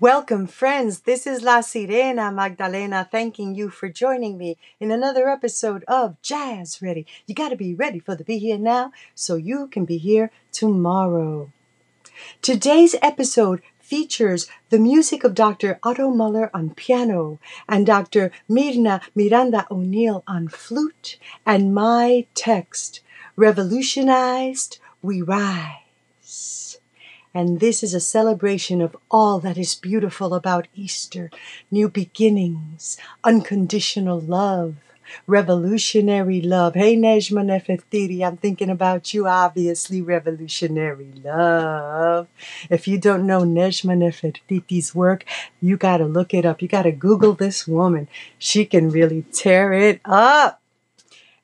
Welcome, friends. This is La Sirena Magdalena thanking you for joining me in another episode of Jazz Ready. You got to be ready for the Be Here Now so you can be here tomorrow. Today's episode features the music of Dr. Otto Muller on piano and Dr. Mirna Miranda O'Neill on flute and my text, Revolutionized We Rise. And this is a celebration of all that is beautiful about Easter, new beginnings, unconditional love, revolutionary love. Hey, Nejma Nefertiti, I'm thinking about you, obviously, revolutionary love. If you don't know Nejma Nefertiti's work, you got to look it up. You got to Google this woman. She can really tear it up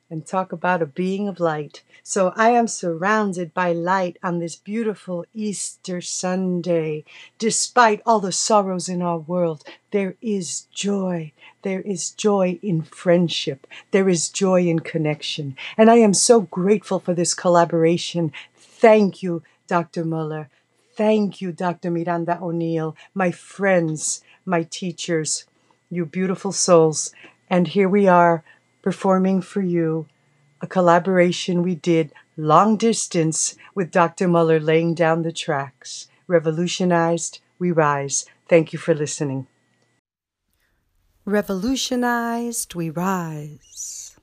and talk about a being of light. So I am surrounded by light on this beautiful Easter Sunday. Despite all the sorrows in our world, there is joy. There is joy in friendship. There is joy in connection. And I am so grateful for this collaboration. Thank you, Dr. Muller. Thank you, Dr. Miranda O'Neill, my friends, my teachers, you beautiful souls. And here we are performing for you a collaboration we did long distance with Dr. Muller laying down the tracks. Revolutionized, We Rise. Thank you for listening. Revolutionized, we rise.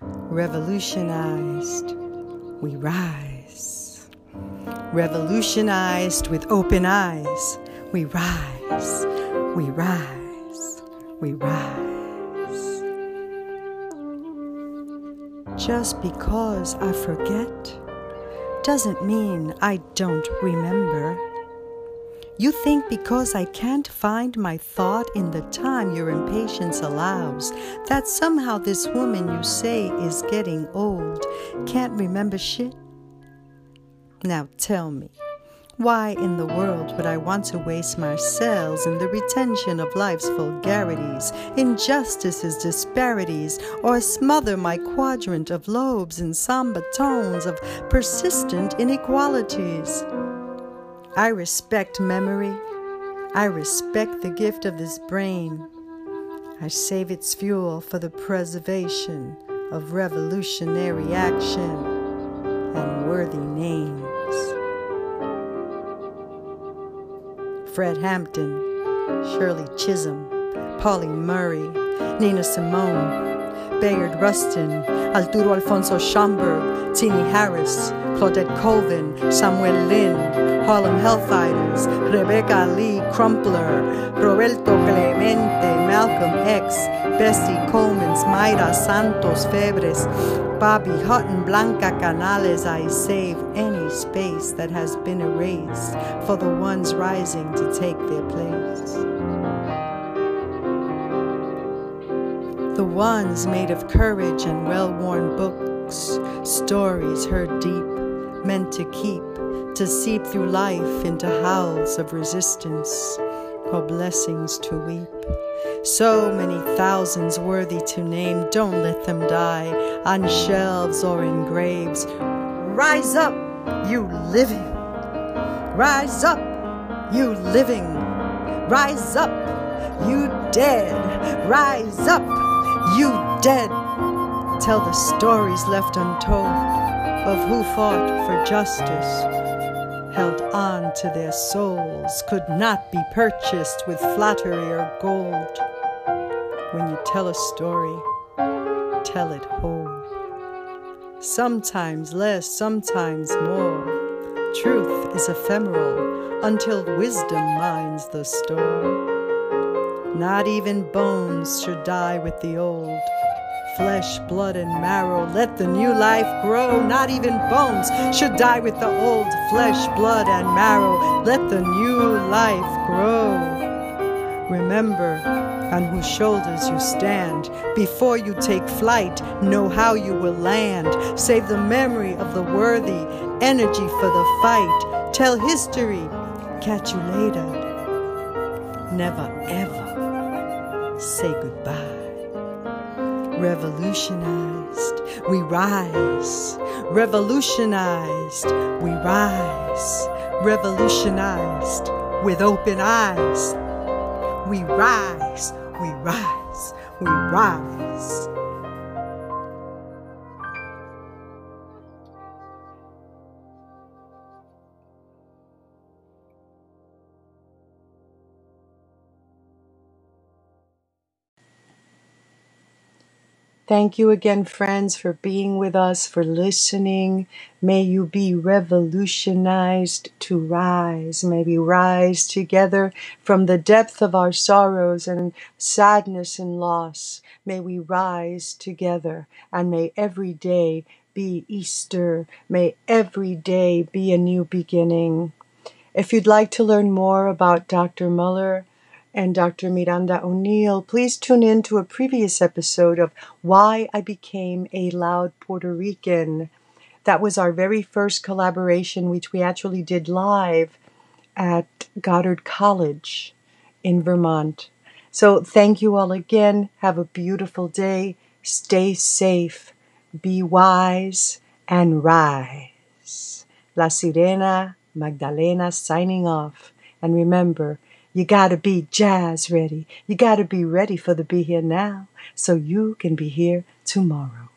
Revolutionized, we rise. Revolutionized with open eyes. We rise, we rise, we rise. Just because I forget doesn't mean I don't remember. You think because I can't find my thought in the time your impatience allows, that somehow this woman you say is getting old can't remember shit? Now tell me, why in the world would I want to waste my cells in the retention of life's vulgarities, injustices, disparities, or smother my quadrant of lobes in somber tones of persistent inequalities? I respect memory. I respect the gift of this brain. I save its fuel for the preservation of revolutionary action and worthy names. Fred Hampton, Shirley Chisholm, Pauli Murray, Nina Simone, Bayard Rustin, Arturo Alfonso Schomburg, Tini Harris, Claudette Colvin, Samuel Lynn, Harlem Hellfighters, Rebecca Lee Crumpler, Roberto Clemente, Malcolm X, Bessie Coleman, Mayra Santos Febres, Bobby Hutton, Blanca Canales. I save any space that has been erased for the ones rising to take their place. The ones made of courage and well-worn books, stories heard deep, meant to keep, to seep through life into howls of resistance or blessings to weep. So many thousands worthy to name, don't let them die on shelves or in graves. Rise up, you living. Rise up, you living. Rise up, you dead. Rise up, you dead. Tell the stories left untold of who fought for justice, held on to their souls, could not be purchased with flattery or gold. When you tell a story, tell it whole. Sometimes less, sometimes more. Truth is ephemeral until wisdom mines the store. Not even bones should die with the old. Flesh, blood, and marrow, let the new life grow. Not even bones should die with the old. Flesh, blood, and marrow, let the new life grow. Remember on whose shoulders you stand. Before you take flight, know how you will land. Save the memory of the worthy, energy for the fight. Tell history, catch you later. Never ever say goodbye. Revolutionized, we rise. Revolutionized, we rise. Revolutionized with open eyes. We rise, we rise, we rise. Thank you again, friends, for being with us, for listening. May you be revolutionized to rise. May we rise together from the depth of our sorrows and sadness and loss. May we rise together, and may every day be Easter. May every day be a new beginning. If you'd like to learn more about Dr. Muller and Dr. Miranda O'Neill, please tune in to a previous episode of Why I Became a Loud Puerto Rican. That was our very first collaboration, which we actually did live at Goddard College in Vermont. So thank you all again. Have a beautiful day. Stay safe. Be wise and rise. La Sirena Magdalena signing off. And remember, you gotta be jazz ready. You gotta be ready for the be here now so you can be here tomorrow.